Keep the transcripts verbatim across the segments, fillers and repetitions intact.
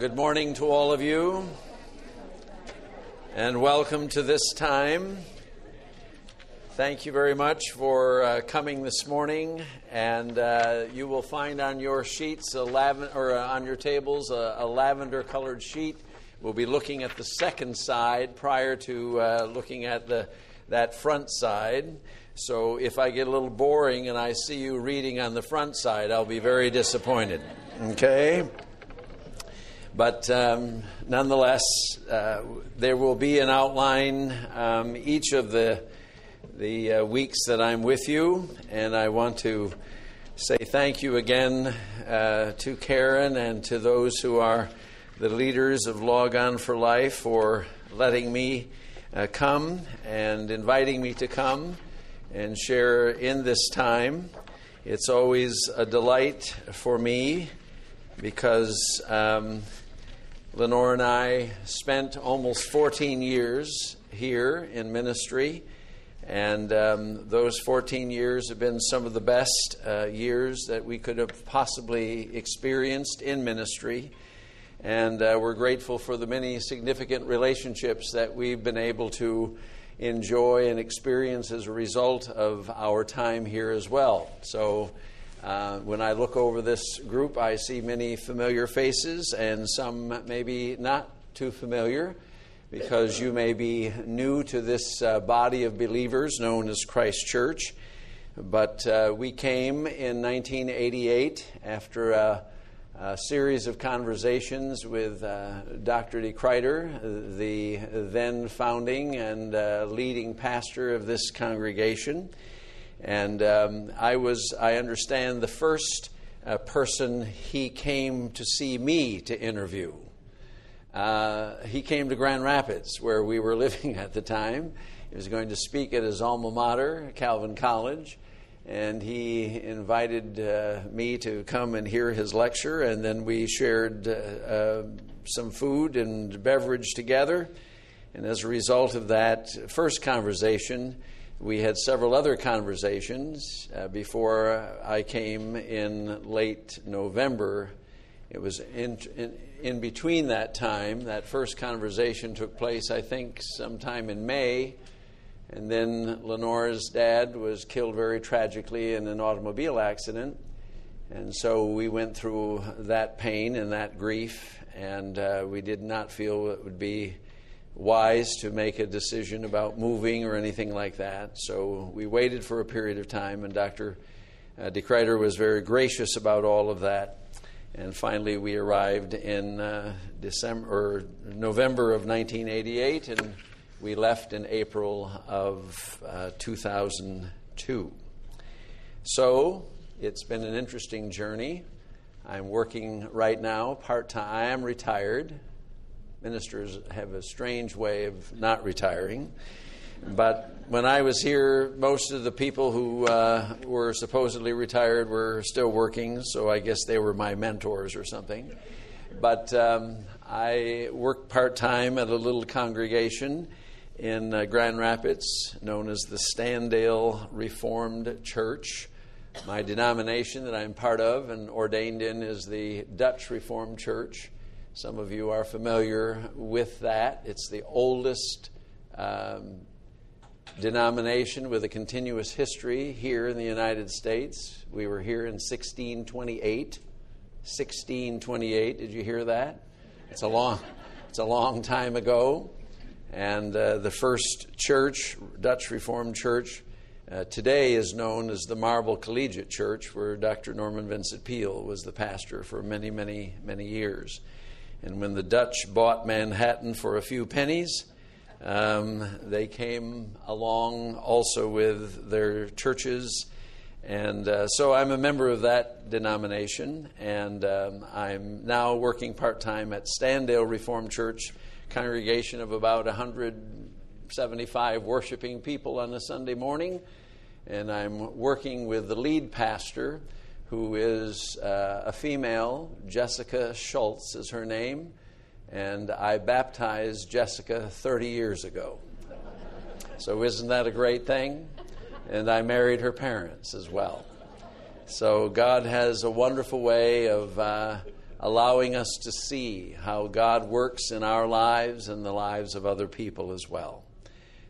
Good morning to all of you, and welcome to this time. Thank you very much for uh, coming this morning, and uh, you will find on your sheets, a lav- or uh, on your tables, a, a lavender-colored sheet. We'll be looking at the second side prior to uh, looking at the that front side. So if I get a little boring and I see you reading on the front side, I'll be very disappointed. Okay? But um, nonetheless, uh, there will be an outline um, each of the the uh, weeks that I'm with you, and I want to say thank you again uh, to Karen and to those who are the leaders of Log On for Life for letting me uh, come and inviting me to come and share in this time. It's always a delight for me because Um, Lenore and I spent almost fourteen years here in ministry, and um, those fourteen years have been some of the best uh, years that we could have possibly experienced in ministry, and uh, we're grateful for the many significant relationships that we've been able to enjoy and experience as a result of our time here as well. So Uh, when I look over this group, I see many familiar faces and some maybe not too familiar, because you may be new to this uh, body of believers known as Christ Church. But uh, we came in nineteen eighty-eight after a, a series of conversations with uh, Doctor DeKreider, the then founding and uh, leading pastor of this congregation. And um, I was, I understand, the first uh, person he came to see me to interview. Uh, he came to Grand Rapids, where we were living at the time. He was going to speak at his alma mater, Calvin College, and he invited uh, me to come and hear his lecture, and then we shared uh, uh, some food and beverage together. And as a result of that first conversation, we had several other conversations uh, before I came in late November. It was in, in in between that time. That first conversation took place, I think, sometime in May. And then Lenore's dad was killed very tragically in an automobile accident. And so we went through that pain and that grief, and uh, we did not feel it would be wise to make a decision about moving or anything like that. So we waited for a period of time, and Doctor DeKreider was very gracious about all of that. And finally, we arrived in uh, December or November of nineteen eighty-eight, and we left in April of uh, two thousand two. So it's been an interesting journey. I'm working right now part-time. I am retired. Ministers have a strange way of not retiring. But when I was here, most of the people who uh, were supposedly retired were still working, so I guess they were my mentors or something. But um, I worked part-time at a little congregation in uh, Grand Rapids known as the Standale Reformed Church. My denomination that I'm part of and ordained in is the Dutch Reformed Church. Some of you are familiar with that. It's the oldest um, denomination with a continuous history here in the United States. We were here in sixteen twenty-eight. sixteen twenty-eight, did you hear that? It's a long, it's a long time ago. And uh, the first church, Dutch Reformed Church, uh, today is known as the Marble Collegiate Church, where Doctor Norman Vincent Peale was the pastor for many, many, many years. And when the Dutch bought Manhattan for a few pennies, um, they came along also with their churches. And uh, so I'm a member of that denomination, and um, I'm now working part-time at Standale Reformed Church, congregation of about one hundred seventy-five worshiping people on a Sunday morning. And I'm working with the lead pastor, who is uh, a female. Jessica Schultz is her name, and I baptized Jessica thirty years ago. So isn't that a great thing? And I married her parents as well. So God has a wonderful way of uh, allowing us to see how God works in our lives and the lives of other people as well.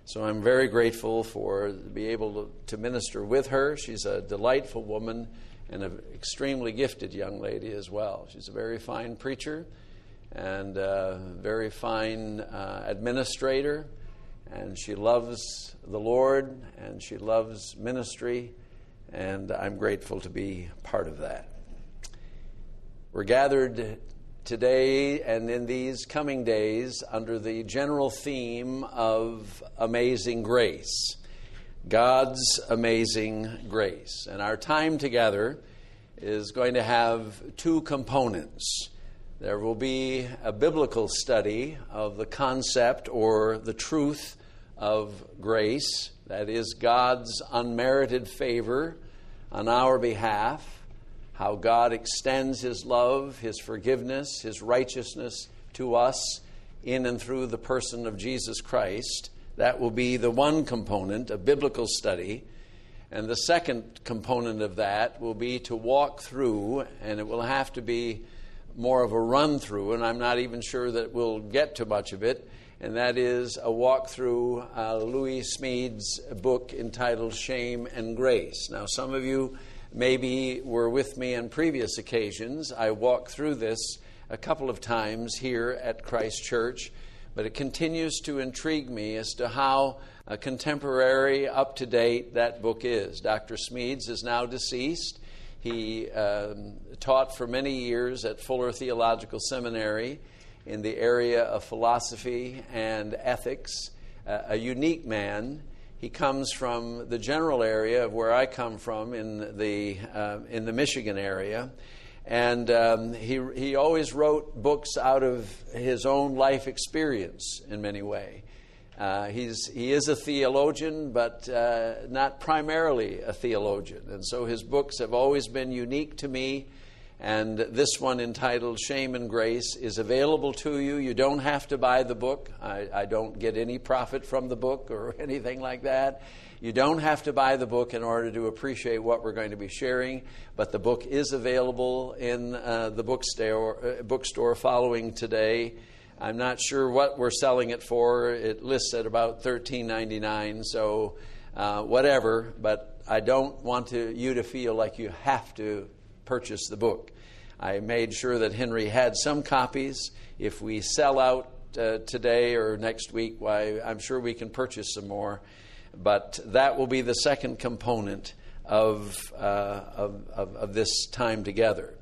So I'm very grateful for be able to, to minister with her. She's a delightful woman and an extremely gifted young lady as well. She's a very fine preacher and a very fine uh, administrator. And she loves the Lord and she loves ministry. And I'm grateful to be part of that. We're gathered today and in these coming days under the general theme of amazing grace, God's amazing grace. And our time together is going to have two components. There will be a biblical study of the concept or the truth of grace, that is God's unmerited favor on our behalf, how God extends his love, his forgiveness, his righteousness to us in and through the person of Jesus Christ. That will be the one component, a biblical study. And the second component of that will be to walk through, and it will have to be more of a run-through, and I'm not even sure that we'll get to much of it, and that is a walk through uh, Lewis Smedes' book entitled Shame and Grace. Now, some of you maybe were with me on previous occasions. I walked through this a couple of times here at Christ Church, but it continues to intrigue me as to how a contemporary, up-to-date that book is. Doctor Smedes is now deceased. He um, taught for many years at Fuller Theological Seminary in the area of philosophy and ethics, uh, a unique man. He comes from the general area of where I come from in the uh, in the Michigan area, and um, he he always wrote books out of his own life experience in many ways. Uh, he's he is a theologian, but uh, not primarily a theologian, and so his books have always been unique to me. And this one entitled Shame and Grace is available to you. You don't have to buy the book. I, I don't get any profit from the book or anything like that. You don't have to buy the book in order to appreciate what we're going to be sharing. But the book is available in uh, the bookstore, uh, bookstore following today. I'm not sure what we're selling it for. It lists at about thirteen ninety-nine, so uh, whatever. But I don't want to, you to feel like you have to purchase the book. I made sure that Henry had some copies. If we sell out uh, today or next week, why, I'm sure we can purchase some more. But that will be the second component of, uh, of, of, of this time together.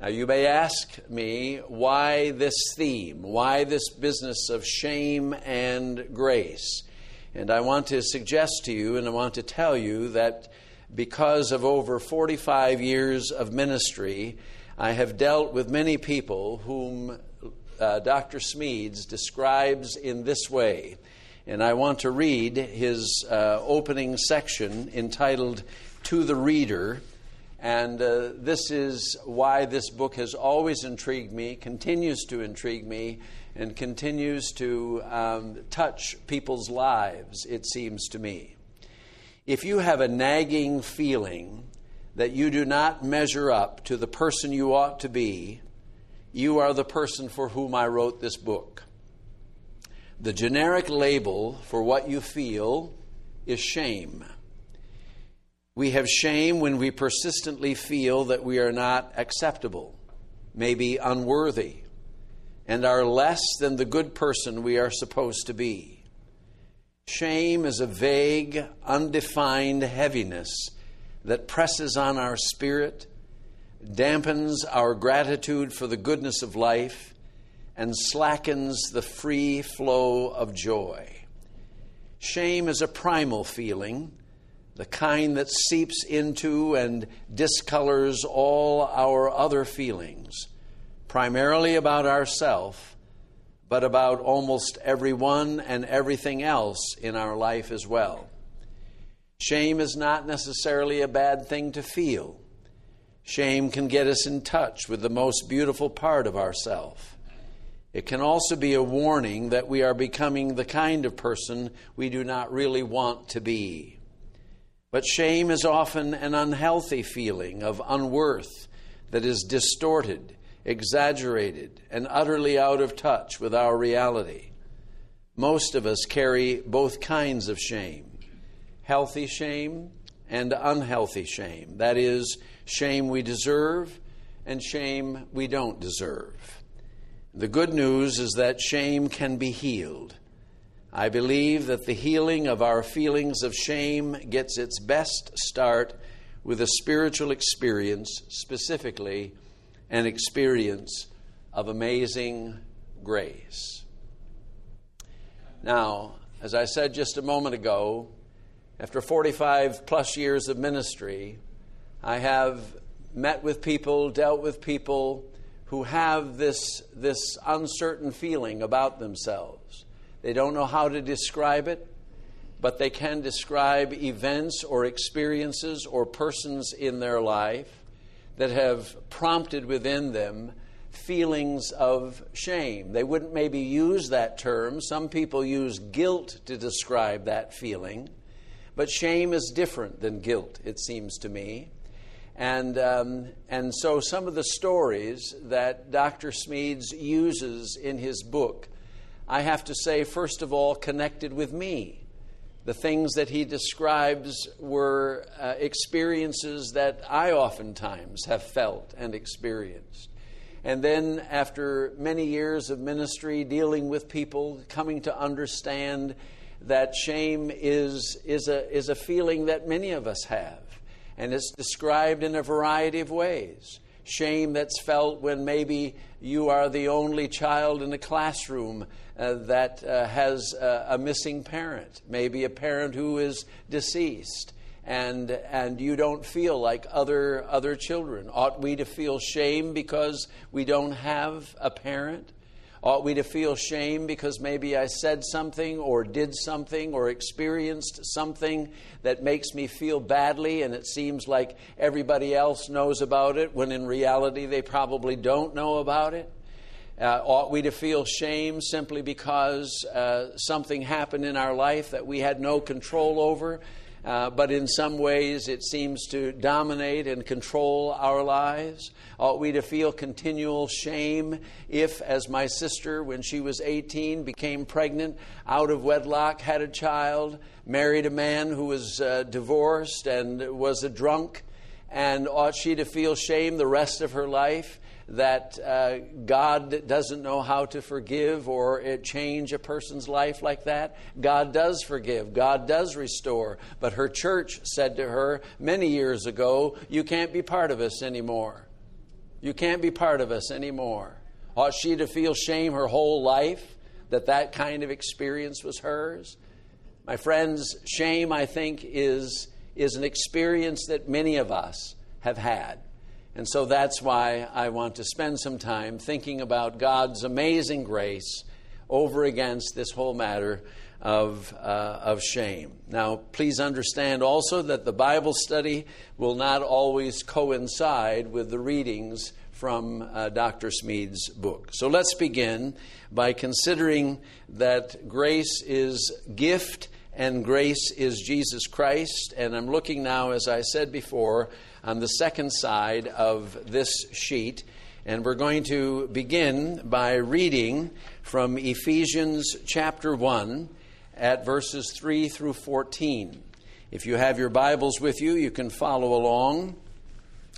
Now, you may ask me why this theme, why this business of shame and grace. And I want to suggest to you and I want to tell you that because of over forty-five years of ministry, I have dealt with many people whom uh, Doctor Smedes describes in this way. And I want to read his uh, opening section entitled To the Reader. And uh, this is why this book has always intrigued me, continues to intrigue me, and continues to um, touch people's lives, it seems to me. If you have a nagging feeling that you do not measure up to the person you ought to be, you are the person for whom I wrote this book. The generic label for what you feel is shame. We have shame when we persistently feel that we are not acceptable, maybe unworthy, and are less than the good person we are supposed to be. Shame is a vague, undefined heaviness that presses on our spirit, dampens our gratitude for the goodness of life, and slackens the free flow of joy. Shame is a primal feeling, the kind that seeps into and discolors all our other feelings, primarily about ourselves, but about almost everyone and everything else in our life as well. Shame is not necessarily a bad thing to feel. Shame can get us in touch with the most beautiful part of ourselves. It can also be a warning that we are becoming the kind of person we do not really want to be. But shame is often an unhealthy feeling of unworth that is distorted exaggerated, and utterly out of touch with our reality. Most of us carry both kinds of shame, healthy shame and unhealthy shame. That is, shame we deserve and shame we don't deserve. The good news is that shame can be healed. I believe that the healing of our feelings of shame gets its best start with a spiritual experience, specifically an experience of amazing grace. Now, as I said just a moment ago, after forty-five plus years of ministry, I have met with people, dealt with people who have this, this uncertain feeling about themselves. They don't know how to describe it, but they can describe events or experiences or persons in their life that have prompted within them feelings of shame. They wouldn't maybe use that term. Some people use guilt to describe that feeling, but shame is different than guilt, it seems to me. And um, and so some of the stories that Doctor Smedes uses in his book, I have to say, first of all, connected with me. The things that he describes were uh, experiences that I oftentimes have felt and experienced. And then after many years of ministry, dealing with people, coming to understand that shame is, is, a, is a feeling that many of us have. And it's described in a variety of ways. Shame that's felt when maybe you are the only child in a classroom uh, that uh, has uh, a missing parent, maybe a parent who is deceased, and and you don't feel like other other children. Ought we to feel shame because we don't have a parent? Ought we to feel shame because maybe I said something or did something or experienced something that makes me feel badly, and it seems like everybody else knows about it when in reality they probably don't know about it? Uh, ought we to feel shame simply because uh, something happened in our life that we had no control over, Uh, but in some ways it seems to dominate and control our lives? Ought we to feel continual shame if, as my sister, when she was eighteen, became pregnant, out of wedlock, had a child, married a man who was uh, divorced and was a drunk? And ought she to feel shame the rest of her life that uh, God doesn't know how to forgive or it change a person's life like that? God does forgive. God does restore. But her church said to her many years ago, you can't be part of us anymore. You can't be part of us anymore. Ought she to feel shame her whole life that that kind of experience was hers? My friends, shame, I think, is, is an experience that many of us have had. And so that's why I want to spend some time thinking about God's amazing grace over against this whole matter of, uh, of shame. Now, please understand also that the Bible study will not always coincide with the readings from uh, Doctor Smedes' book. So let's begin by considering that grace is gift and grace is Jesus Christ. And I'm looking now, as I said before, on the second side of this sheet. And we're going to begin by reading from Ephesians chapter one at verses three through fourteen. If you have your Bibles with you, you can follow along.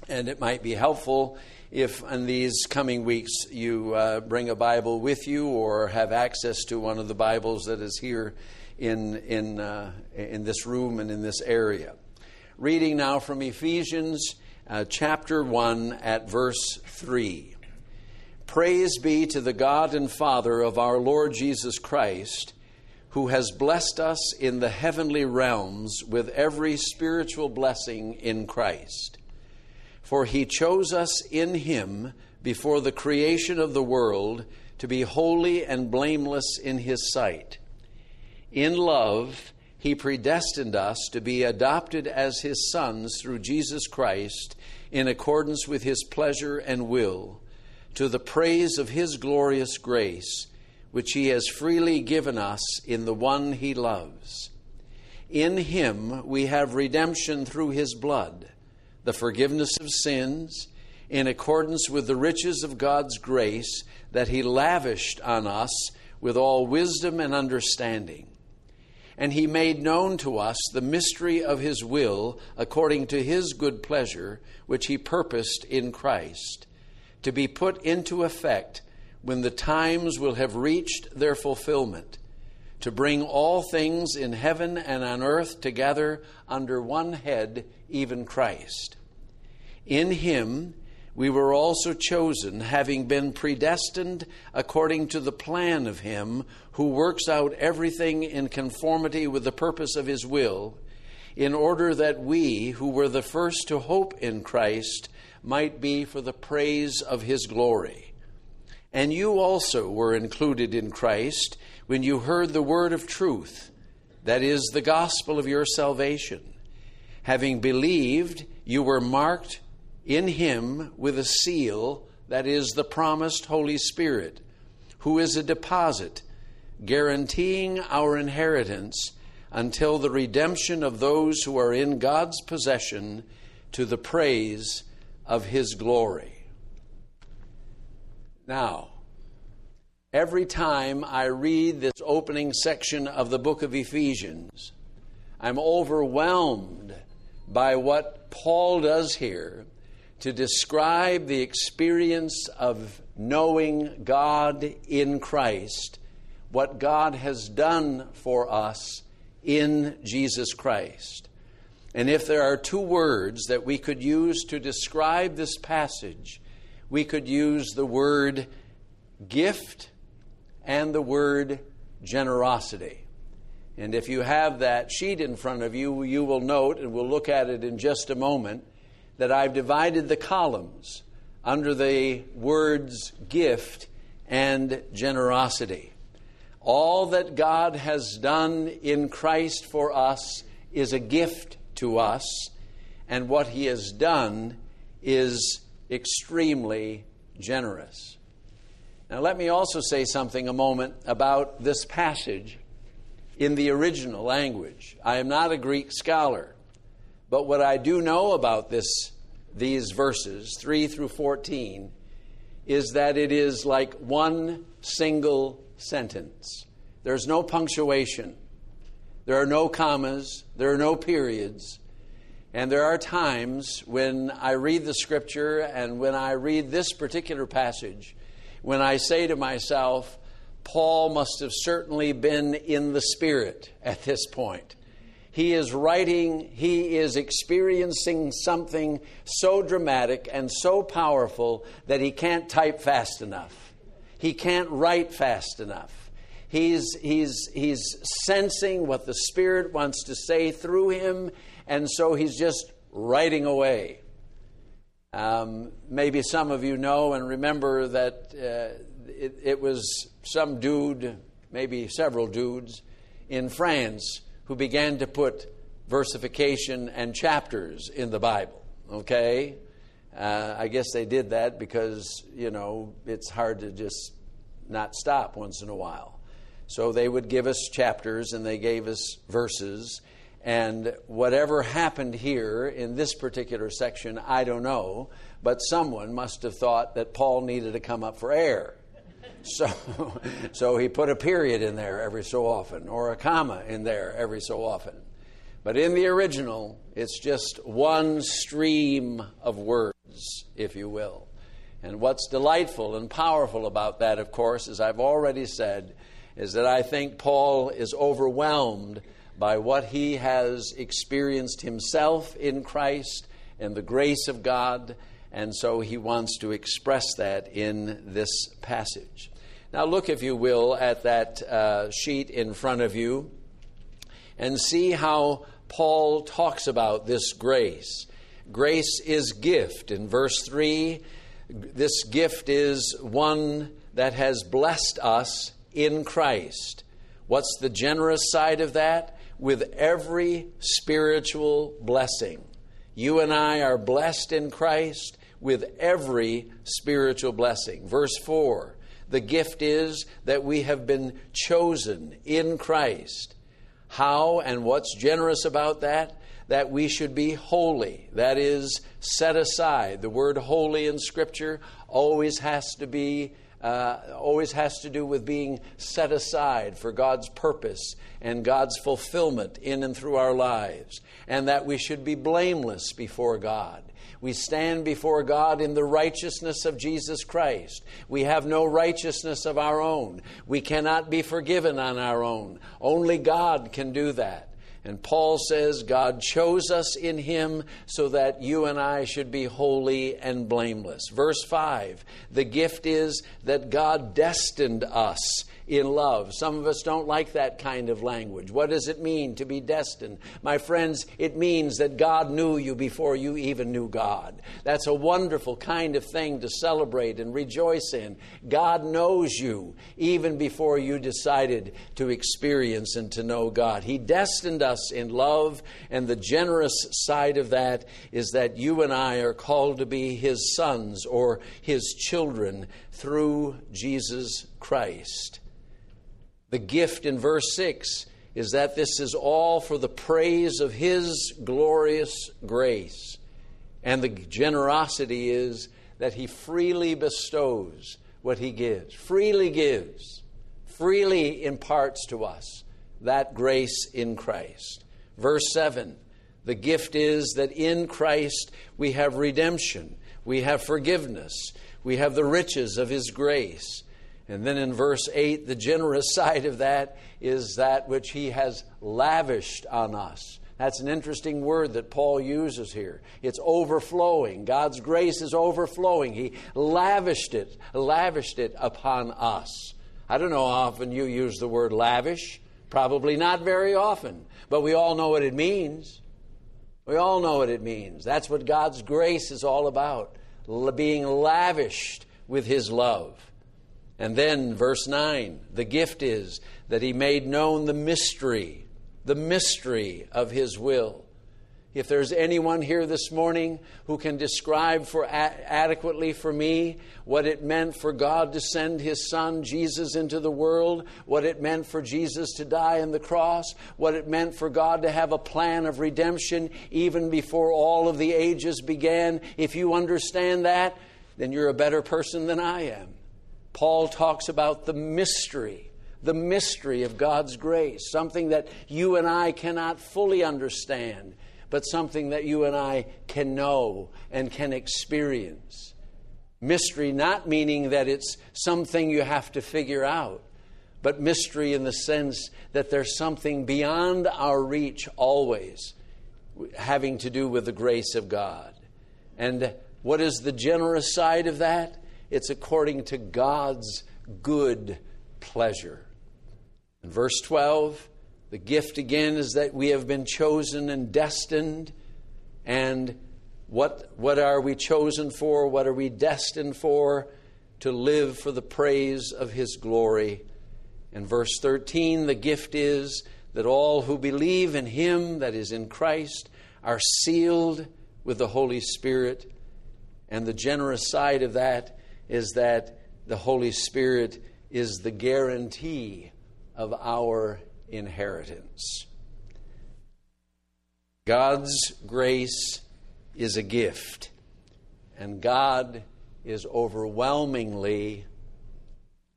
And it might be helpful if in these coming weeks you uh, bring a Bible with you or have access to one of the Bibles that is here in, in, uh, in this room and in this area. Reading now from Ephesians uh, chapter one at verse three. Praise be to the God and Father of our Lord Jesus Christ, who has blessed us in the heavenly realms with every spiritual blessing in Christ. For he chose us in him before the creation of the world to be holy and blameless in his sight. In love, he predestined us to be adopted as his sons through Jesus Christ in accordance with his pleasure and will, to the praise of his glorious grace, which he has freely given us in the one he loves. In him we have redemption through his blood, the forgiveness of sins, in accordance with the riches of God's grace that He lavished on us with all wisdom and understanding. And He made known to us the mystery of His will according to His good pleasure, which He purposed in Christ, to be put into effect when the times will have reached their fulfillment, to bring all things in heaven and on earth together under one head, even Christ. In Him we were also chosen, having been predestined according to the plan of Him who works out everything in conformity with the purpose of His will, in order that we, who were the first to hope in Christ, might be for the praise of His glory. And you also were included in Christ when you heard the word of truth, that is, the gospel of your salvation. Having believed, you were marked in Him with a seal, that is, the promised Holy Spirit, who is a deposit, guaranteeing our inheritance until the redemption of those who are in God's possession, to the praise of His glory. Now, every time I read this opening section of the book of Ephesians, I'm overwhelmed by what Paul does here to describe the experience of knowing God in Christ, what God has done for us in Jesus Christ. And if there are two words that we could use to describe this passage, we could use the word gift and the word generosity. And if you have that sheet in front of you, you will note, and we'll look at it in just a moment, that I've divided the columns under the words gift and generosity. All that God has done in Christ for us is a gift to us, and what He has done is extremely generous. Now, let me also say something a moment about this passage in the original language. I am not a Greek scholar, but what I do know about this, these verses, three through fourteen, is that it is like one single sentence. There's no punctuation. There are no commas. There are no periods. And there are times when I read the Scripture and when I read this particular passage, when I say to myself, Paul must have certainly been in the Spirit at this point. He is writing, he is experiencing something so dramatic and so powerful that he can't type fast enough. He can't write fast enough. He's, he's, he's sensing what the Spirit wants to say through him, and so he's just writing away. Um, maybe some of you know and remember that uh, it, it was some dude, maybe several dudes, in France who began to put versification and chapters in the Bible, okay? Uh, I guess they did that because, you know, it's hard to just not stop once in a while. So they would give us chapters and they gave us verses. And whatever happened here in this particular section, I don't know, but someone must have thought that Paul needed to come up for air. So so he put a period in there every so often, or a comma in there every so often. But in the original, it's just one stream of words, if you will. And what's delightful and powerful about that, of course, as I've already said, is that I think Paul is overwhelmed by what he has experienced himself in Christ and the grace of God, and so he wants to express that in this passage. Now look, if you will, at that uh, sheet in front of you and see how Paul talks about this grace. Grace is gift. In verse three, this gift is one that has blessed us in Christ. What's the generous side of that? With every spiritual blessing. You and I are blessed in Christ with every spiritual blessing. Verse four, the gift is that we have been chosen in Christ. How and what's generous about that? that we should be holy, that is, set aside. The word holy in Scripture always has to be uh, always has to do with being set aside for God's purpose and God's fulfillment in and through our lives, and that we should be blameless before God. We stand before God in the righteousness of Jesus Christ. We have no righteousness of our own. We cannot be forgiven on our own. Only God can do that. And Paul says God chose us in Him so that you and I should be holy and blameless. Verse five, the gift is that God destined us in love. Some of us don't like that kind of language. What does it mean to be destined? My friends, it means that God knew you before you even knew God. That's a wonderful kind of thing to celebrate and rejoice in. God knows you even before you decided to experience and to know God. He destined us in love, and the generous side of that is that you and I are called to be His sons or His children through Jesus Christ. The gift in verse six is that this is all for the praise of His glorious grace. And the generosity is that He freely bestows what He gives, freely gives, freely imparts to us that grace in Christ. Verse seven, the gift is that in Christ we have redemption, we have forgiveness, we have the riches of His grace. And then in verse eight, the generous side of that is that which He has lavished on us. That's an interesting word that Paul uses here. It's overflowing. God's grace is overflowing. He lavished it, lavished it upon us. I don't know how often you use the word lavish. Probably not very often, but we all know what it means. We all know what it means. That's what God's grace is all about, being lavished with His love. And then verse nine, the gift is that He made known the mystery, the mystery of His will. If there's anyone here this morning who can describe for a- adequately for me what it meant for God to send His Son, Jesus, into the world, what it meant for Jesus to die on the cross, what it meant for God to have a plan of redemption even before all of the ages began, if you understand that, then you're a better person than I am. Paul talks about the mystery, the mystery of God's grace, something that you and I cannot fully understand, but something that you and I can know and can experience. Mystery not meaning that it's something you have to figure out, but mystery in the sense that there's something beyond our reach always having to do with the grace of God. And what is the generous side of that? It's according to God's good pleasure. In verse twelve, the gift again is that we have been chosen and destined. And what, what are we chosen for? What are we destined for? To live for the praise of His glory. In verse thirteen, the gift is that all who believe in Him, that is in Christ, are sealed with the Holy Spirit. And the generous side of that is that the Holy Spirit is the guarantee of our inheritance. God's grace is a gift, and God is overwhelmingly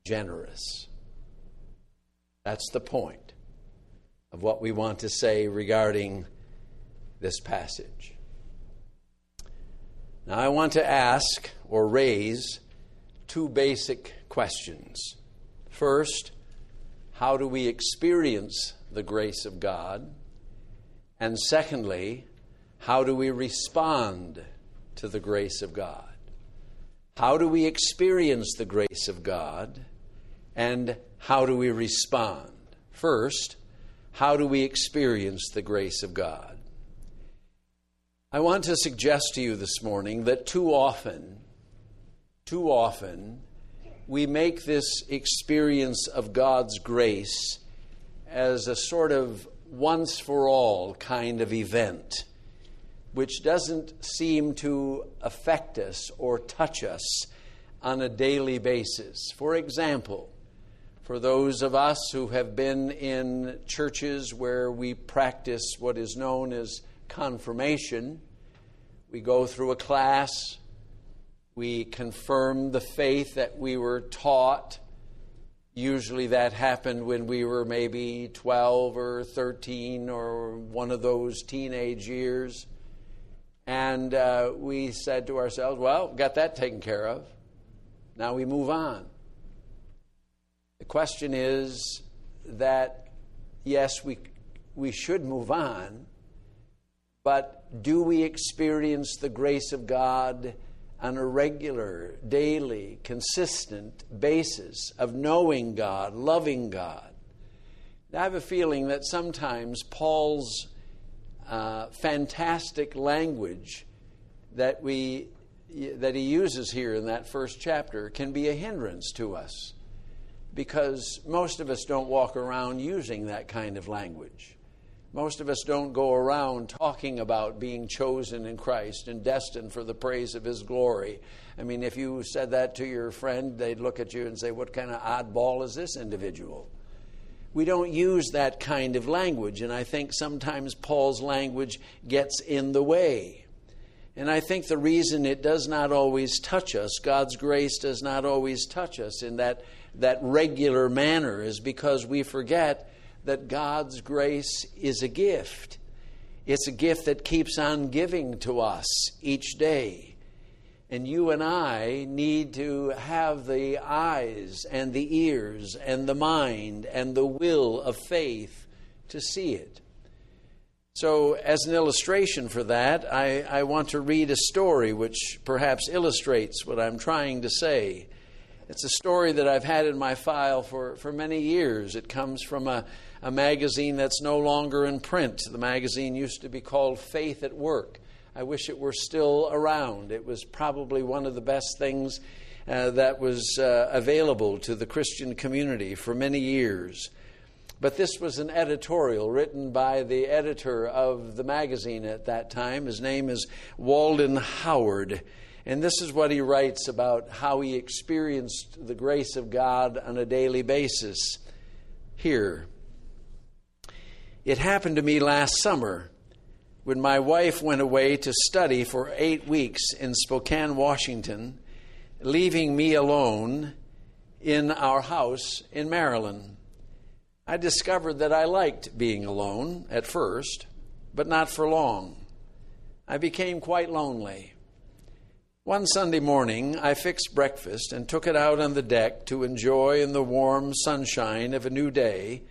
generous. That's the point of what we want to say regarding this passage. Now, I want to ask or raise two basic questions. First, how do we experience the grace of God? And secondly, how do we respond to the grace of God? How do we experience the grace of God? And how do we respond? First, how do we experience the grace of God? I want to suggest to you this morning that too often Too often, we make this experience of God's grace as a sort of once-for-all kind of event, which doesn't seem to affect us or touch us on a daily basis. For example, for those of us who have been in churches where we practice what is known as confirmation. We go through a class. We confirm the faith that we were taught. Usually that happened when we were maybe twelve or thirteen or one of those teenage years. And uh, we said to ourselves, well, got that taken care of. Now we move on. The question is that, yes, we we should move on, but do we experience the grace of God on a regular, daily, consistent basis of knowing God, loving God? Now, I have a feeling that sometimes Paul's uh, fantastic language that we that he uses here in that first chapter can be a hindrance to us, because most of us don't walk around using that kind of language. Most of us don't go around talking about being chosen in Christ and destined for the praise of His glory. I mean, if you said that to your friend, they'd look at you and say, what kind of oddball is this individual? We don't use that kind of language, and I think sometimes Paul's language gets in the way. And I think the reason it does not always touch us, God's grace does not always touch us in that that regular manner, is because we forget that God's grace is a gift. It's a gift that keeps on giving to us each day. And you and I need to have the eyes and the ears and the mind and the will of faith to see it. So as an illustration for that, I, I want to read a story which perhaps illustrates what I'm trying to say. It's a story that I've had in my file for, for many years. It comes from a, a magazine that's no longer in print. The magazine used to be called Faith at Work. I wish it were still around. It was probably one of the best things uh, that was uh, available to the Christian community for many years. But this was an editorial written by the editor of the magazine at that time. His name is Walden Howard. And this is what he writes about how he experienced the grace of God on a daily basis. Here, it happened to me last summer when my wife went away to study for eight weeks in Spokane, Washington, leaving me alone in our house in Maryland. I discovered that I liked being alone at first, but not for long. I became quite lonely. One Sunday morning, I fixed breakfast and took it out on the deck to enjoy in the warm sunshine of a new day,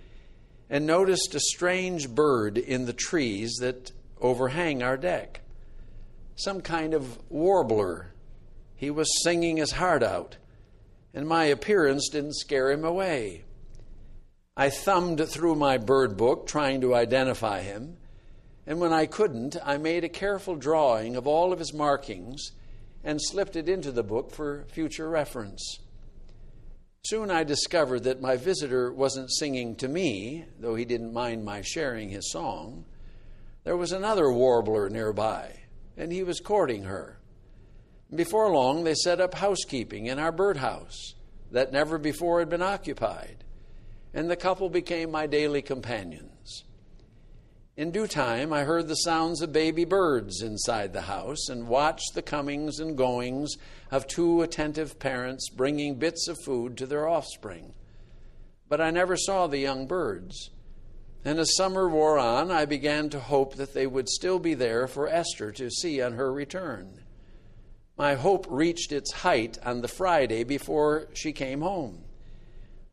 and noticed a strange bird in the trees that overhang our deck. Some kind of warbler. He was singing his heart out, and my appearance didn't scare him away. I thumbed through my bird book trying to identify him, and when I couldn't, I made a careful drawing of all of his markings and slipped it into the book for future reference. Soon I discovered that my visitor wasn't singing to me, though he didn't mind my sharing his song. There was another warbler nearby, and he was courting her. Before long, they set up housekeeping in our birdhouse that never before had been occupied, and the couple became my daily companions. In due time, I heard the sounds of baby birds inside the house and watched the comings and goings of two attentive parents bringing bits of food to their offspring. But I never saw the young birds. And as summer wore on, I began to hope that they would still be there for Esther to see on her return. My hope reached its height on the Friday before she came home.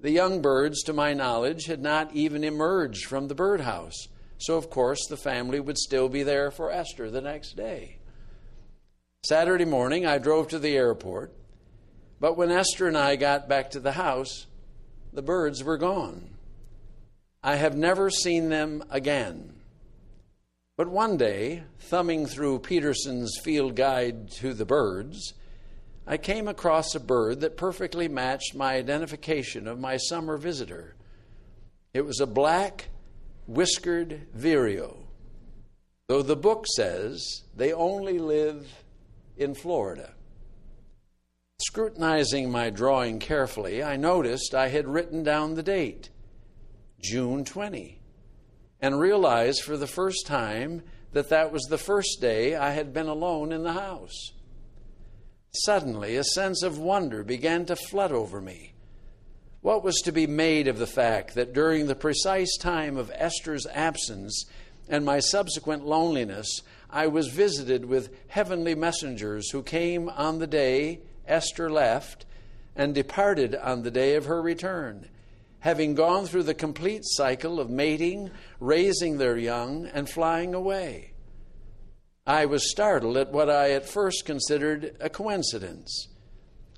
The young birds, to my knowledge, had not even emerged from the birdhouse. So, of course, the family would still be there for Esther the next day. Saturday morning, I drove to the airport, but when Esther and I got back to the house, the birds were gone. I have never seen them again. But one day, thumbing through Peterson's Field Guide to the Birds, I came across a bird that perfectly matched my identification of my summer visitor. It was a black whiskered vireo, though the book says they only live in Florida. Scrutinizing my drawing carefully, I noticed I had written down the date, June twentieth, and realized for the first time that that was the first day I had been alone in the house. Suddenly, a sense of wonder began to flood over me. What was to be made of the fact that during the precise time of Esther's absence and my subsequent loneliness, I was visited with heavenly messengers who came on the day Esther left and departed on the day of her return, having gone through the complete cycle of mating, raising their young, and flying away? I was startled at what I at first considered a coincidence,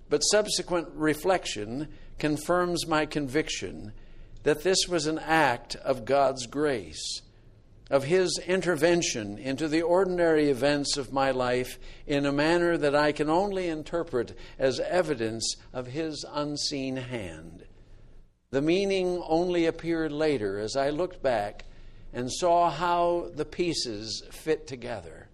but subsequent reflection confirms my conviction that this was an act of God's grace, of His intervention into the ordinary events of my life in a manner that I can only interpret as evidence of His unseen hand. The meaning only appeared later as I looked back and saw how the pieces fit together.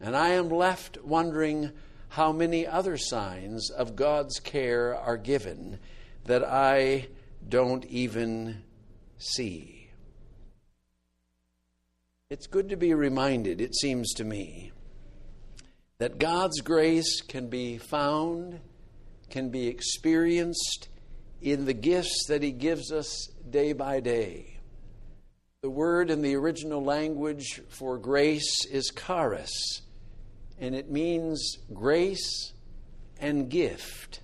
And I am left wondering how many other signs of God's care are given that I don't even see. It's good to be reminded, it seems to me, that God's grace can be found, can be experienced in the gifts that He gives us day by day. The word in the original language for grace is charis, and it means grace and gift.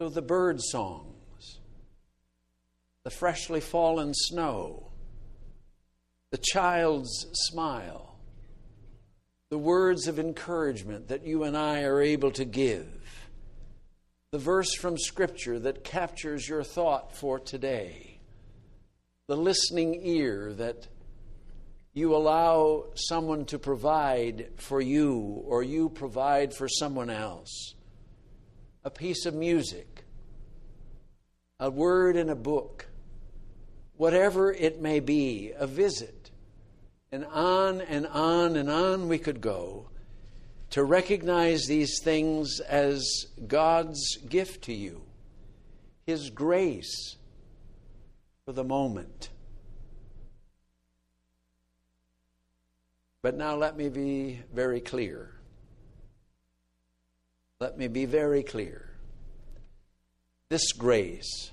So the bird songs, the freshly fallen snow, the child's smile, the words of encouragement that you and I are able to give, the verse from Scripture that captures your thought for today, the listening ear that you allow someone to provide for you, or you provide for someone else, a piece of music, a word in a book, whatever it may be, a visit, and on and on and on we could go to recognize these things as God's gift to you, His grace for the moment. But now let me be very clear. Let me be very clear. This grace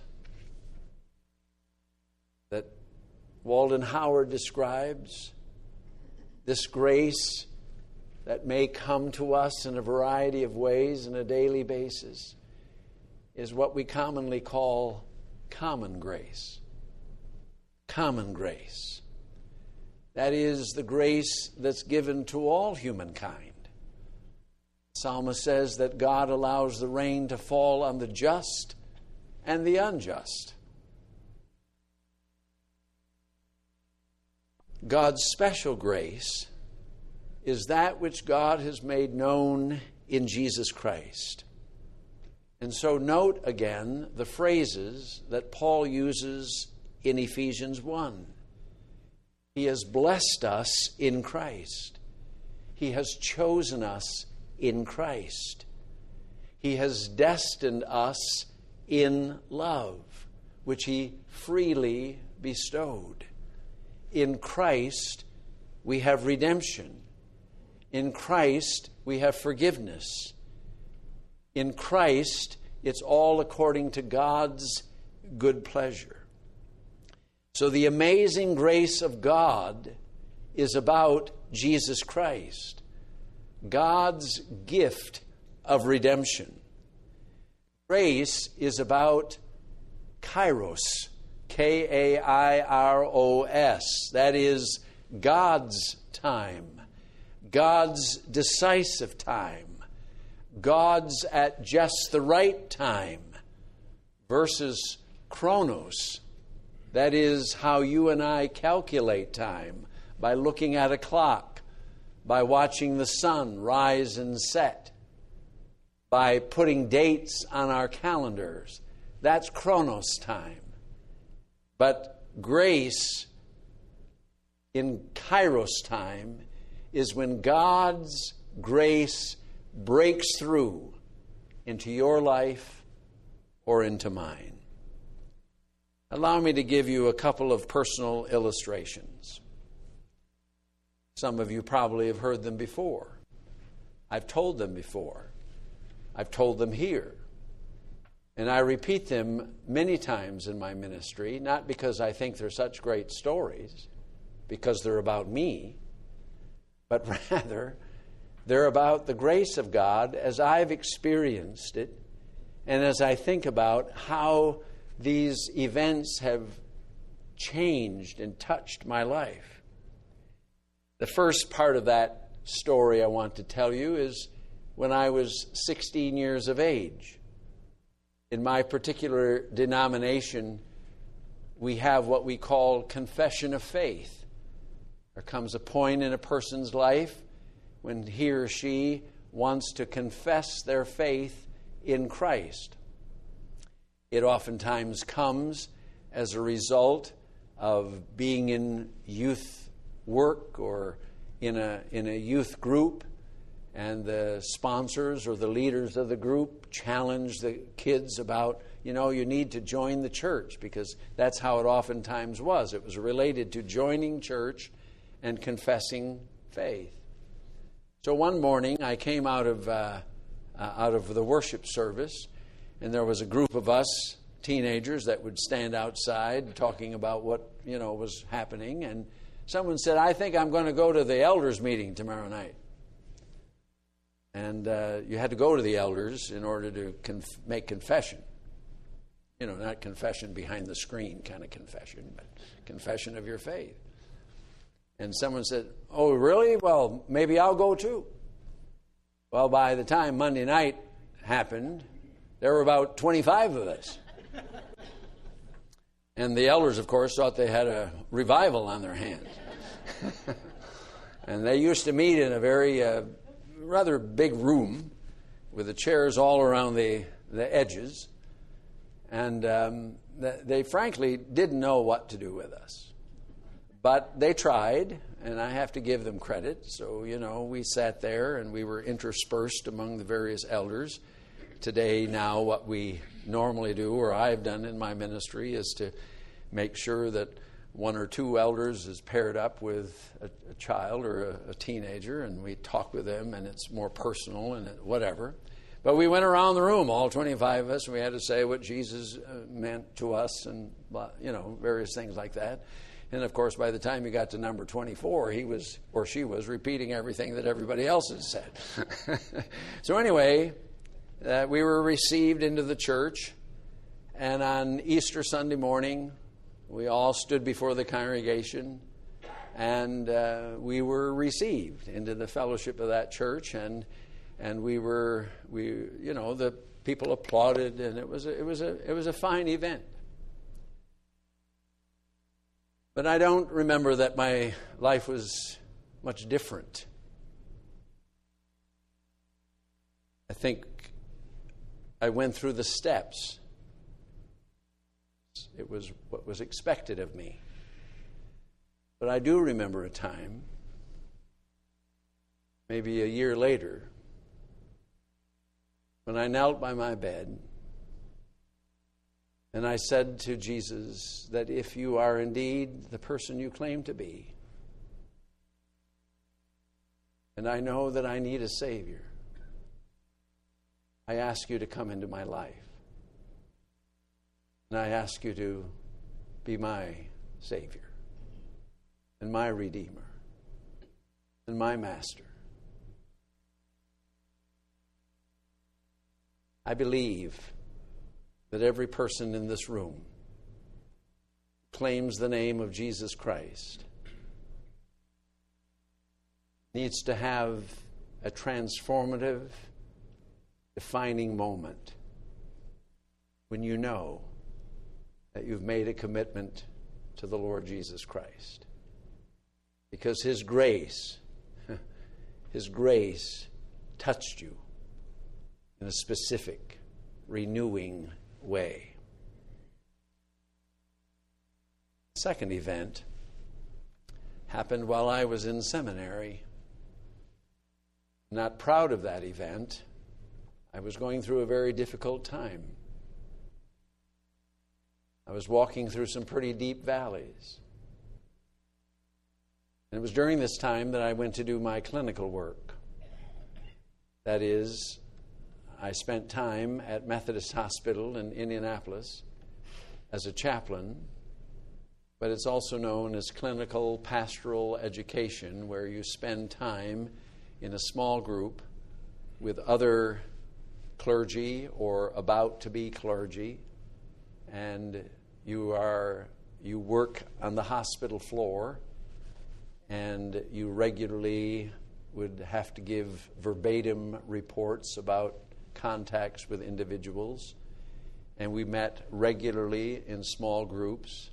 that Walden Howard describes, this grace that may come to us in a variety of ways on a daily basis, is what we commonly call common grace. Common grace. That is the grace that's given to all humankind. The psalmist says that God allows the rain to fall on the just and the unjust. God's special grace is that which God has made known in Jesus Christ. And so note again the phrases that Paul uses in Ephesians one. He has blessed us in Christ. He has chosen us in Christ. He has destined us in love, which He freely bestowed. In Christ we have redemption. In Christ we have forgiveness. In Christ it's all according to God's good pleasure. So the amazing grace of God is about Jesus Christ, God's gift of redemption. Grace is about kairos, K A I R O S. That is God's time, God's decisive time, God's at just the right time, versus chronos. That is how you and I calculate time, by looking at a clock, by watching the sun rise and set, by putting dates on our calendars. That's chronos time. But grace in kairos time is when God's grace breaks through into your life or into mine. Allow me to give you a couple of personal illustrations. Some of you probably have heard them before. I've told them before. I've told them here. And I repeat them many times in my ministry, not because I think they're such great stories, because they're about me, but rather they're about the grace of God as I've experienced it, and as I think about how these events have changed and touched my life. The first part of that story I want to tell you is when I was sixteen years of age. In my particular denomination, we have what we call confession of faith. There comes a point in a person's life when he or she wants to confess their faith in Christ. It oftentimes comes as a result of being in youth work or in a, in a youth group, and the sponsors or the leaders of the group challenge the kids about, you know, you need to join the church, because that's how it oftentimes was. It was related to joining church and confessing faith. So one morning I came out of uh, uh, out of the worship service, and there was a group of us teenagers that would stand outside talking about what, you know, was happening. And someone said, "I think I'm going to go to the elders meeting tomorrow night." And uh, you had to go to the elders in order to conf- make confession. You know, not confession behind the screen kind of confession, but confession of your faith. And someone said, "Oh, really? Well, maybe I'll go too." Well, by the time Monday night happened, there were about twenty-five of us. And the elders, of course, thought they had a revival on their hands. And they used to meet in a very uh, rather big room with the chairs all around the, the edges. And um, th- they frankly didn't know what to do with us. But they tried, and I have to give them credit. So, you know, we sat there and we were interspersed among the various elders. Today, now, what we normally do, or I've done in my ministry, is to make sure that one or two elders is paired up with a, a child or a, a teenager, and we talk with them, and it's more personal and whatever. But we went around the room, all twenty-five of us, and we had to say what Jesus meant to us and, you know, various things like that. And, of course, by the time you got to number twenty-four, he was, or she was, repeating everything that everybody else had said. So anyway, that we were received into the church, and on Easter Sunday morning, we all stood before the congregation, and uh, we were received into the fellowship of that church, and and we were we you know the people applauded, and it was a, it was a it was a fine event. But I don't remember that my life was much different. I think I went through the steps. It was what was expected of me. But I do remember a time, maybe a year later, when I knelt by my bed and I said to Jesus that if you are indeed the person you claim to be, and I know that I need a Savior, I ask you to come into my life, and I ask you to be my Savior and my Redeemer and my Master. I believe that every person in this room claims the name of Jesus Christ needs to have a transformative, defining moment when you know that you've made a commitment to the Lord Jesus Christ. Because His grace, His grace touched you in a specific, renewing way. The second event happened while I was in seminary. I'm not proud of that event. I was going through a very difficult time. I was walking through some pretty deep valleys. And it was during this time that I went to do my clinical work. That is, I spent time at Methodist Hospital in Indianapolis as a chaplain, but it's also known as clinical pastoral education, where you spend time in a small group with other clergy or about to be clergy, and you are you work on the hospital floor, and you regularly would have to give verbatim reports about contacts with individuals. And we met regularly in small groups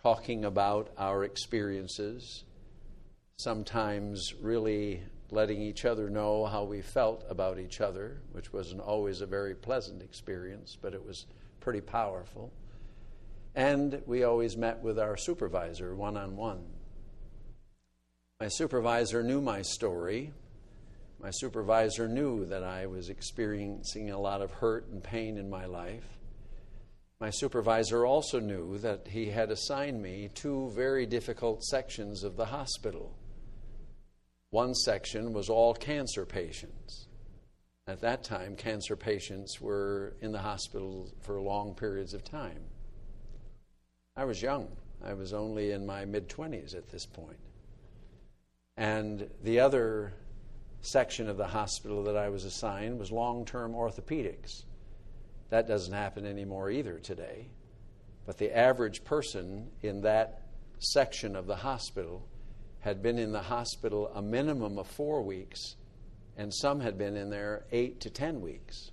talking about our experiences, sometimes really letting each other know how we felt about each other, which wasn't always a very pleasant experience, but it was pretty powerful. And we always met with our supervisor one-on-one. My supervisor knew my story. My supervisor knew that I was experiencing a lot of hurt and pain in my life. My supervisor also knew that he had assigned me two very difficult sections of the hospital. One section was all cancer patients. At that time, cancer patients were in the hospital for long periods of time. I was young. I was only in my mid-twenties at this point. And the other section of the hospital that I was assigned was long-term orthopedics. That doesn't happen anymore either today. But the average person in that section of the hospital had been in the hospital a minimum of four weeks, and some had been in there eight to ten weeks.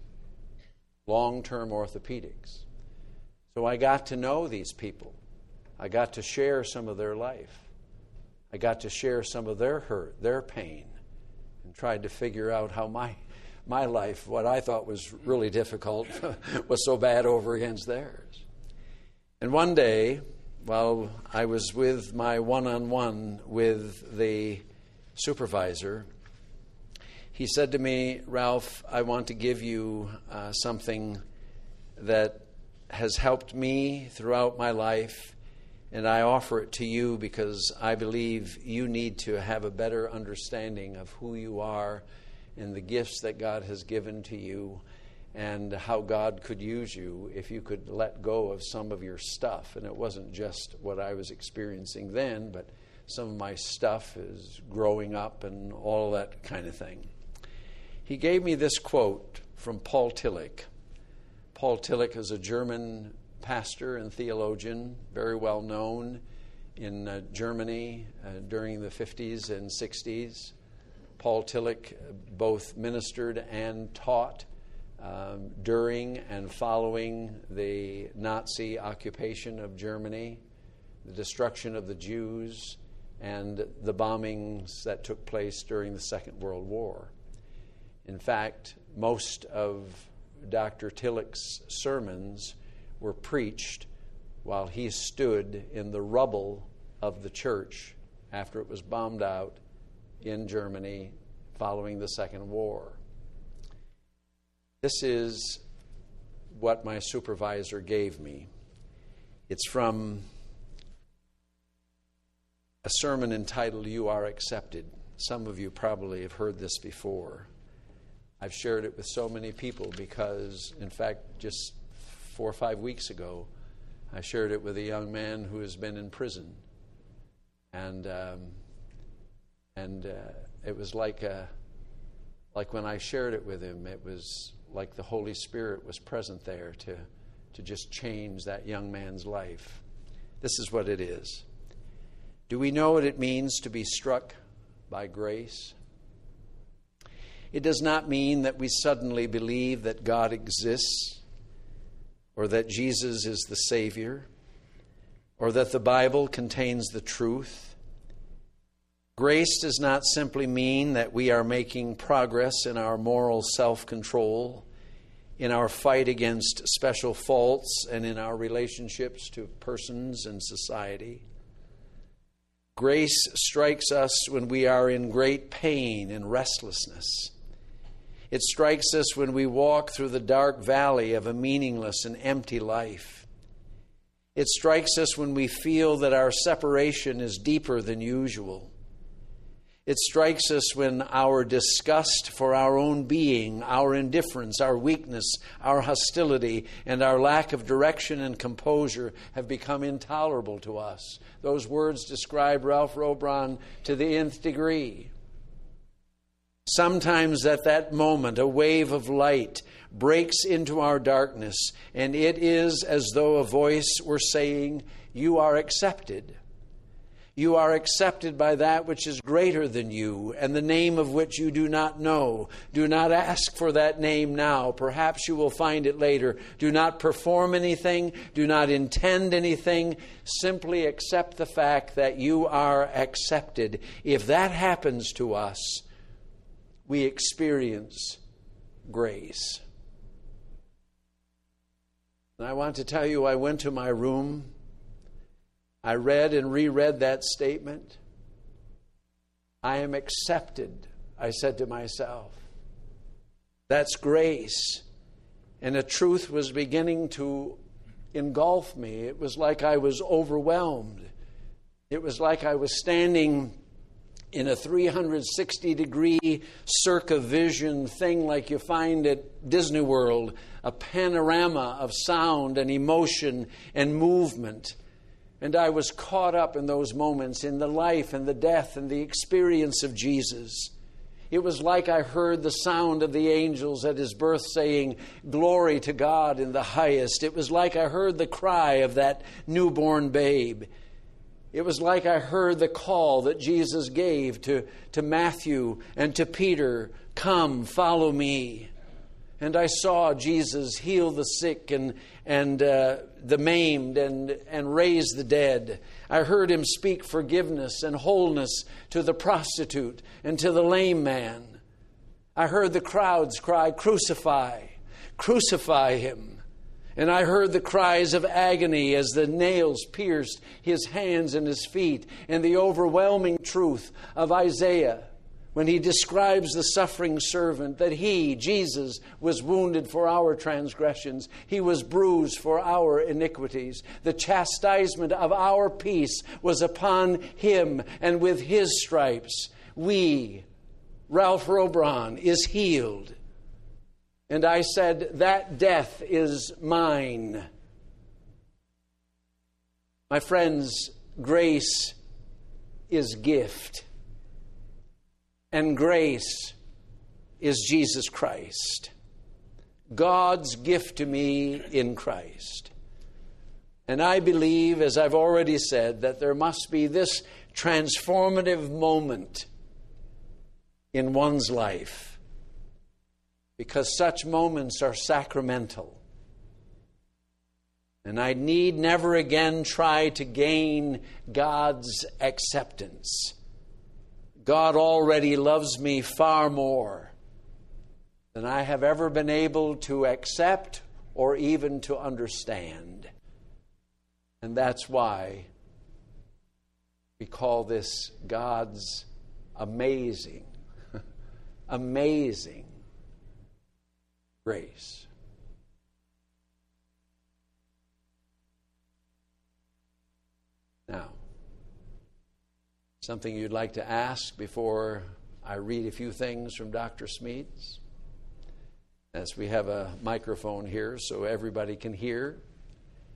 Long-term orthopedics. So I got to know these people. I got to share some of their life. I got to share some of their hurt, their pain, and tried to figure out how my my life, what I thought was really difficult, was so bad over against theirs. And one day, while I was with my one-on-one with the supervisor, he said to me, "Ralph, I want to give you uh, something that has helped me throughout my life, and I offer it to you because I believe you need to have a better understanding of who you are and the gifts that God has given to you and how God could use you if you could let go of some of your stuff." And it wasn't just what I was experiencing then, but some of my stuff is growing up and all that kind of thing. He gave me this quote from Paul Tillich. Paul Tillich is a German pastor and theologian, very well known in uh, Germany uh, during the fifties and sixties. Paul Tillich both ministered and taught um, during and following the Nazi occupation of Germany, the destruction of the Jews, and the bombings that took place during the Second World War. In fact, most of Doctor Tillich's sermons were preached while he stood in the rubble of the church after it was bombed out in Germany following the Second War. This is what my supervisor gave me. It's from a sermon entitled "You Are Accepted." Some of you probably have heard this before. I've shared it with so many people because, in fact, just four or five weeks ago, I shared it with a young man who has been in prison, and um, and uh, it was like a, like when I shared it with him, it was like the Holy Spirit was present there to to just change that young man's life. This is what it is. Do we know what it means to be struck by grace? It does not mean that we suddenly believe that God exists, or that Jesus is the Savior, or that the Bible contains the truth. Grace does not simply mean that we are making progress in our moral self-control, in our fight against special faults, and in our relationships to persons and society. Grace strikes us when we are in great pain and restlessness. It strikes us when we walk through the dark valley of a meaningless and empty life. It strikes us when we feel that our separation is deeper than usual, It strikes us when our disgust for our own being, our indifference, our weakness, our hostility, and our lack of direction and composure have become intolerable to us. Those words describe Ralph Robron to the nth degree. Sometimes at that moment, a wave of light breaks into our darkness, and it is as though a voice were saying, "You are accepted. You are accepted by that which is greater than you, and the name of which you do not know. Do not ask for that name now. Perhaps you will find it later. Do not perform anything. Do not intend anything. Simply accept the fact that you are accepted." If that happens to us, we experience grace. And I want to tell you, I went to my room. I read and reread that statement. "I am accepted," I said to myself. That's grace. And a truth was beginning to engulf me. It was like I was overwhelmed. It was like I was standing in a three hundred sixty degree circumvision thing like you find at Disney World, a panorama of sound and emotion and movement. And I was caught up in those moments, in the life and the death and the experience of Jesus. It was like I heard the sound of the angels at his birth saying, "Glory to God in the highest." It was like I heard the cry of that newborn babe. It was like I heard the call that Jesus gave to, to Matthew and to Peter, "Come, follow me." And I saw Jesus heal the sick and and uh, the maimed and, and raise the dead. I heard him speak forgiveness and wholeness to the prostitute and to the lame man. I heard the crowds cry, "Crucify, crucify him." And I heard the cries of agony as the nails pierced his hands and his feet, and the overwhelming truth of Isaiah, when he describes the suffering servant, that he, Jesus, was wounded for our transgressions. He was bruised for our iniquities. The chastisement of our peace was upon him, and with his stripes, we, Ralph Robron, is healed. And I said, "That death is mine." My friends, grace is gift. And grace is Jesus Christ, God's gift to me in Christ. And I believe, as I've already said, that there must be this transformative moment in one's life, because such moments are sacramental. And I need never again try to gain God's acceptance. God already loves me far more than I have ever been able to accept or even to understand. And that's why we call this God's amazing, amazing grace. Now, something you'd like to ask before I read a few things from Doctor Smedes? As we have a microphone here so everybody can hear,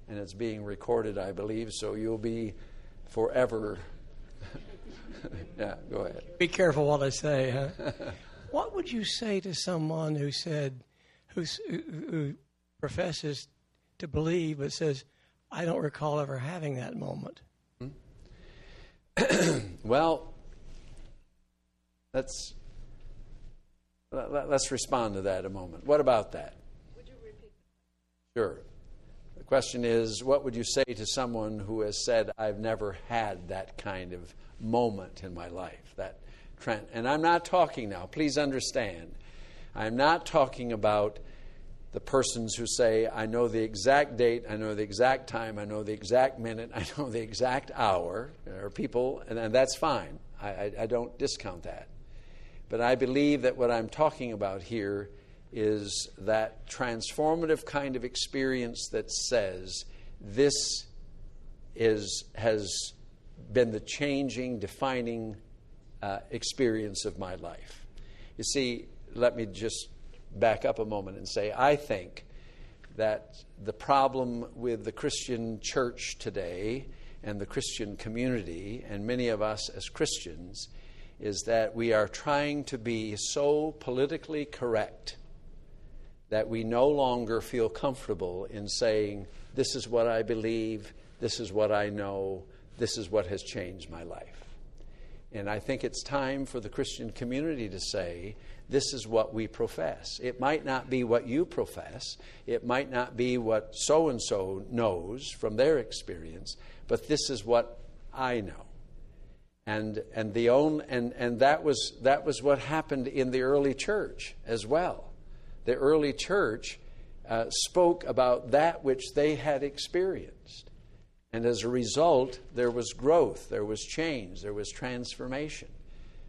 and it's being recorded, I believe, so you'll be forever. Yeah, go ahead. Be careful what I say. Huh? What would you say to someone who said, who's, who professes to believe but says, "I don't recall ever having that moment"? Well, let's let's respond to that a moment. What about that? Would you repeat? Sure. The question is, what would you say to someone who has said, "I've never had that kind of moment in my life"? That trend, and I'm not talking now. Please understand, I'm not talking about the persons who say, "I know the exact date, I know the exact time, I know the exact minute, I know the exact hour," or people, and, and that's fine. I, I, I don't discount that. But I believe that what I'm talking about here is that transformative kind of experience that says, this is has been the changing, defining uh, experience of my life. You see, let me just back up a moment and say, I think that the problem with the Christian church today and the Christian community and many of us as Christians is that we are trying to be so politically correct that we no longer feel comfortable in saying, this is what I believe, this is what I know, this is what has changed my life. And I think it's time for the Christian community to say, this is what we profess. It might not be what you profess. It might not be what so-and-so knows from their experience, but this is what I know. And and the only, and, and that was that was what happened in the early church as well. The early church uh, spoke about that which they had experienced. And as a result, there was growth, there was change, there was transformation.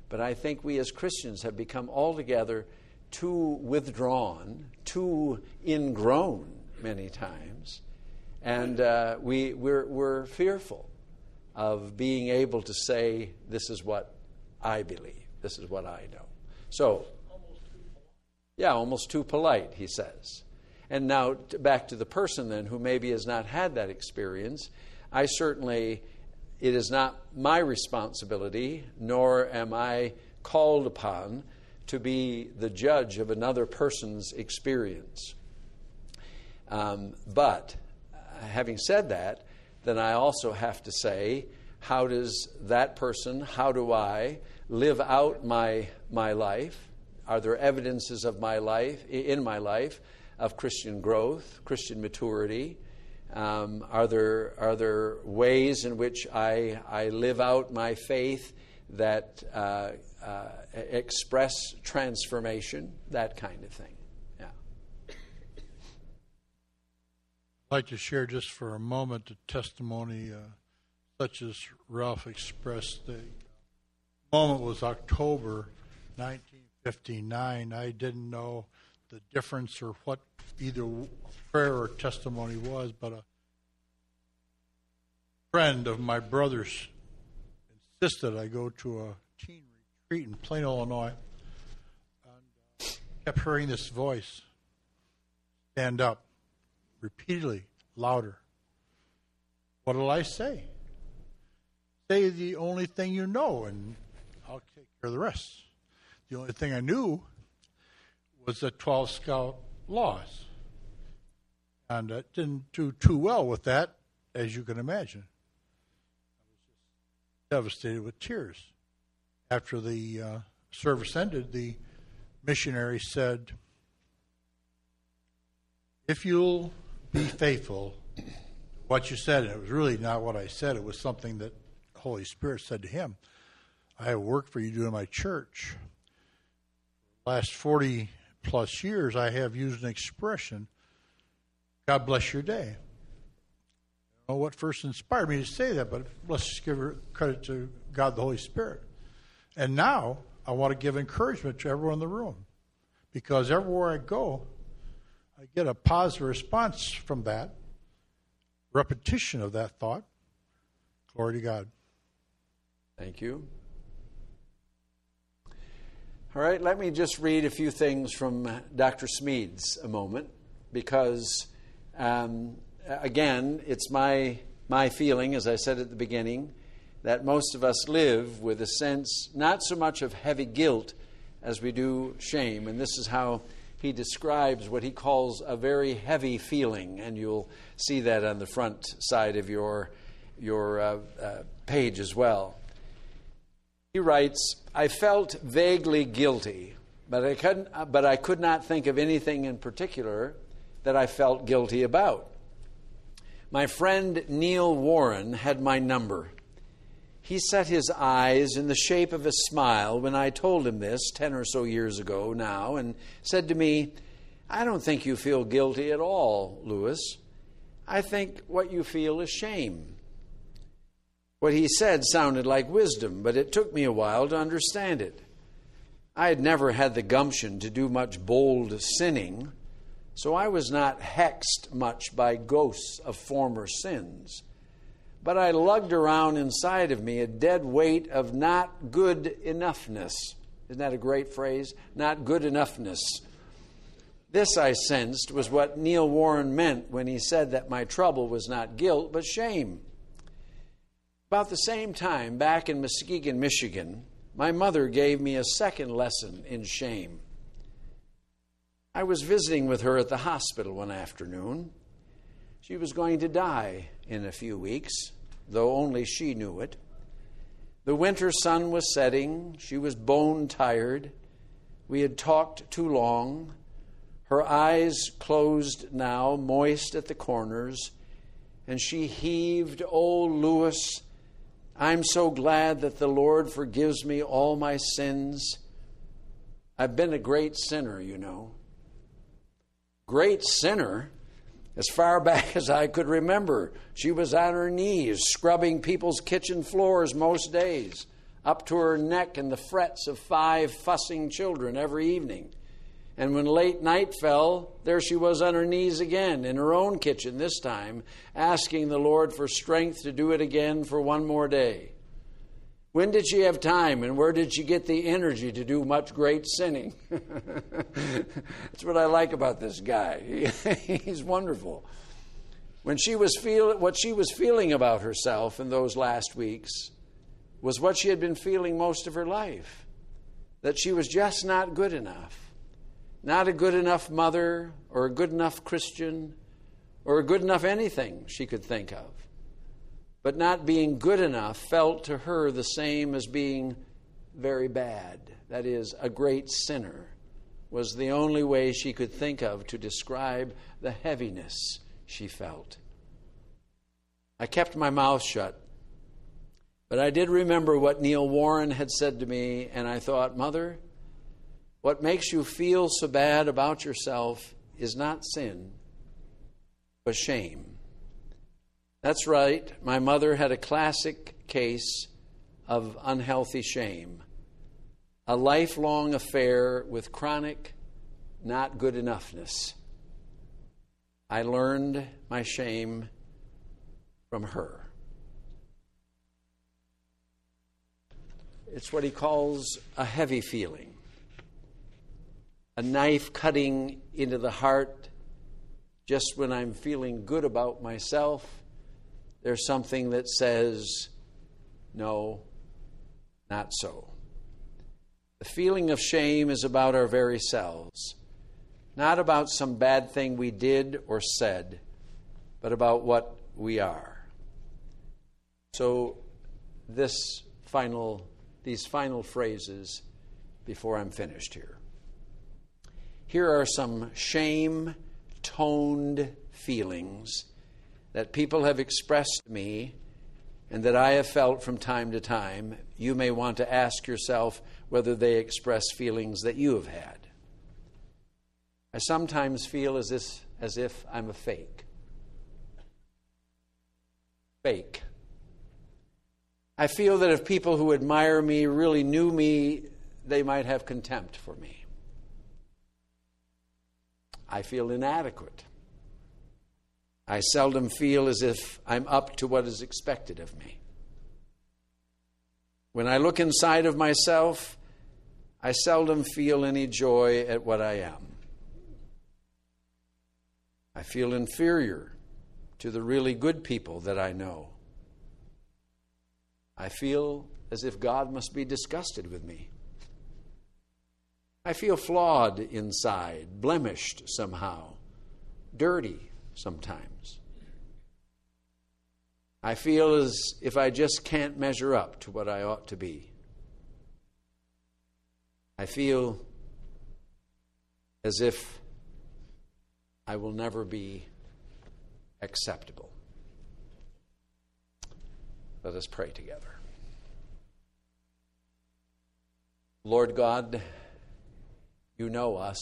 But I think we as Christians have become altogether too withdrawn, too ingrown many times. And uh, we, we're, we're fearful of being able to say, this is what I believe, this is what I know. So, yeah, almost too polite, he says. And now back to the person then who maybe has not had that experience. I certainly, it is not my responsibility, nor am I called upon to be the judge of another person's experience. Um, but having said that, then I also have to say, how does that person, how do I live out my my life? Are there evidences of my life, in my life, of Christian growth, Christian maturity? Um, are there are there ways in which I I live out my faith that uh, uh, express transformation, that kind of thing? Yeah. I'd like to share just for a moment the testimony uh, such as Ralph expressed. The moment was October nineteen fifty-nine. I didn't know the difference or what either prayer or testimony was, but a friend of my brother's insisted I go to a teen retreat in Plain, Illinois, and I kept hearing this voice stand up repeatedly, louder. What'll I say? Say the only thing you know, and I'll take care of the rest. The only thing I knew was the twelve Scout laws. And I didn't do too well with that, as you can imagine. I was just devastated with tears. After the uh, service ended, the missionary said, if you'll be faithful to what you said, and it was really not what I said, it was something that the Holy Spirit said to him, I have work for you to do in my church. Last forty plus years, I have used an expression, God bless your day. I don't know what first inspired me to say that, but let's just give credit to God, the Holy Spirit. And now I want to give encouragement to everyone in the room, because everywhere I go, I get a positive response from that, repetition of that thought. Glory to God. Thank you. All right, let me just read a few things from Doctor Smedes a moment, because, um, again, it's my my feeling, as I said at the beginning, that most of us live with a sense not so much of heavy guilt as we do shame. And this is how he describes what he calls a very heavy feeling, and you'll see that on the front side of your, your uh, uh, page as well. He writes, I felt vaguely guilty, but I couldn't, but I could not think of anything in particular that I felt guilty about. My friend Neil Warren had my number. He set his eyes in the shape of a smile when I told him this ten or so years ago now, and said to me, I don't think you feel guilty at all, Lewis. I think what you feel is shame. What he said sounded like wisdom, but it took me a while to understand it. I had never had the gumption to do much bold sinning, so I was not hexed much by ghosts of former sins. but I lugged around inside of me a dead weight of not good enoughness. Isn't that a great phrase? Not good enoughness. This, I sensed, was what Neil Warren meant when he said that my trouble was not guilt, but shame. About the same time, back in Muskegon, Michigan, my mother gave me a second lesson in shame. I was visiting with her at the hospital one afternoon. She was going to die in a few weeks, though only she knew it. The winter sun was setting. She was bone tired. We had talked too long. Her eyes closed now, moist at the corners, and she heaved, "Oh, Lewis, I'm so glad that the Lord forgives me all my sins. I've been a great sinner, you know." Great sinner? As far back as I could remember, she was on her knees, scrubbing people's kitchen floors most days, up to her neck in the frets of five fussing children every evening. And when late night fell, there she was on her knees again, in her own kitchen this time, asking the Lord for strength to do it again for one more day. When did she have time, and where did she get the energy to do much great sinning? That's what I like about this guy. He's wonderful. When she was feel, what she was feeling about herself in those last weeks was what she had been feeling most of her life, that she was just not good enough. Not a good enough mother, or a good enough Christian, or a good enough anything she could think of. But not being good enough felt to her the same as being very bad. That is, a great sinner was the only way she could think of to describe the heaviness she felt. I kept my mouth shut, but I did remember what Neil Warren had said to me, and I thought, "Mother, what makes you feel so bad about yourself is not sin, but shame." That's right, my mother had a classic case of unhealthy shame, a lifelong affair with chronic not good enoughness. I learned my shame from her. It's what he calls a heavy feeling, a knife cutting into the heart. Just when I'm feeling good about myself, there's something that says, "No, not so." The feeling of shame is about our very selves, not about some bad thing we did or said, but about what we are. So this final, these final phrases before I'm finished here. Here are some shame-toned feelings that people have expressed to me and that I have felt from time to time. You may want to ask yourself whether they express feelings that you have had. I sometimes feel as if, as if I'm a fake. Fake. I feel that if people who admire me really knew me, they might have contempt for me. I feel inadequate. I seldom feel as if I'm up to what is expected of me. When I look inside of myself, I seldom feel any joy at what I am. I feel inferior to the really good people that I know. I feel as if God must be disgusted with me. I feel flawed inside, blemished somehow, dirty sometimes. I feel as if I just can't measure up to what I ought to be. I feel as if I will never be acceptable. Let us pray together. Lord God, you know us.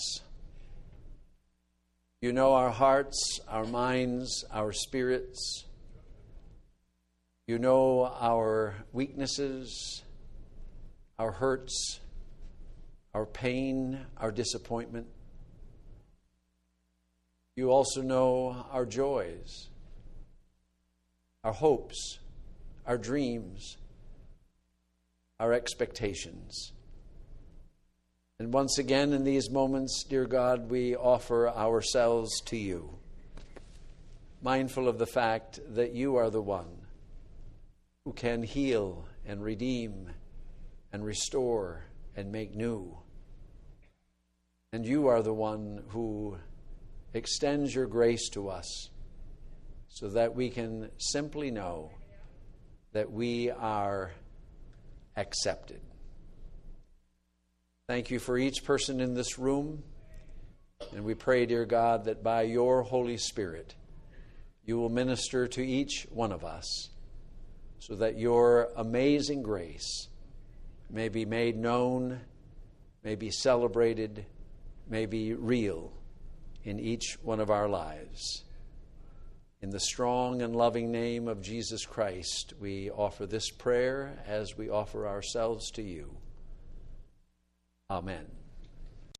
You know our hearts, our minds, our spirits. You know our weaknesses, our hurts, our pain, our disappointment. You also know our joys, our hopes, our dreams, our expectations. And once again, in these moments, dear God, we offer ourselves to you, mindful of the fact that you are the one who can heal and redeem and restore and make new. And you are the one who extends your grace to us so that we can simply know that we are accepted. Thank you for each person in this room. And we pray, dear God, that by your Holy Spirit, you will minister to each one of us so that your amazing grace may be made known, may be celebrated, may be real in each one of our lives. In the strong and loving name of Jesus Christ, we offer this prayer as we offer ourselves to you. Amen.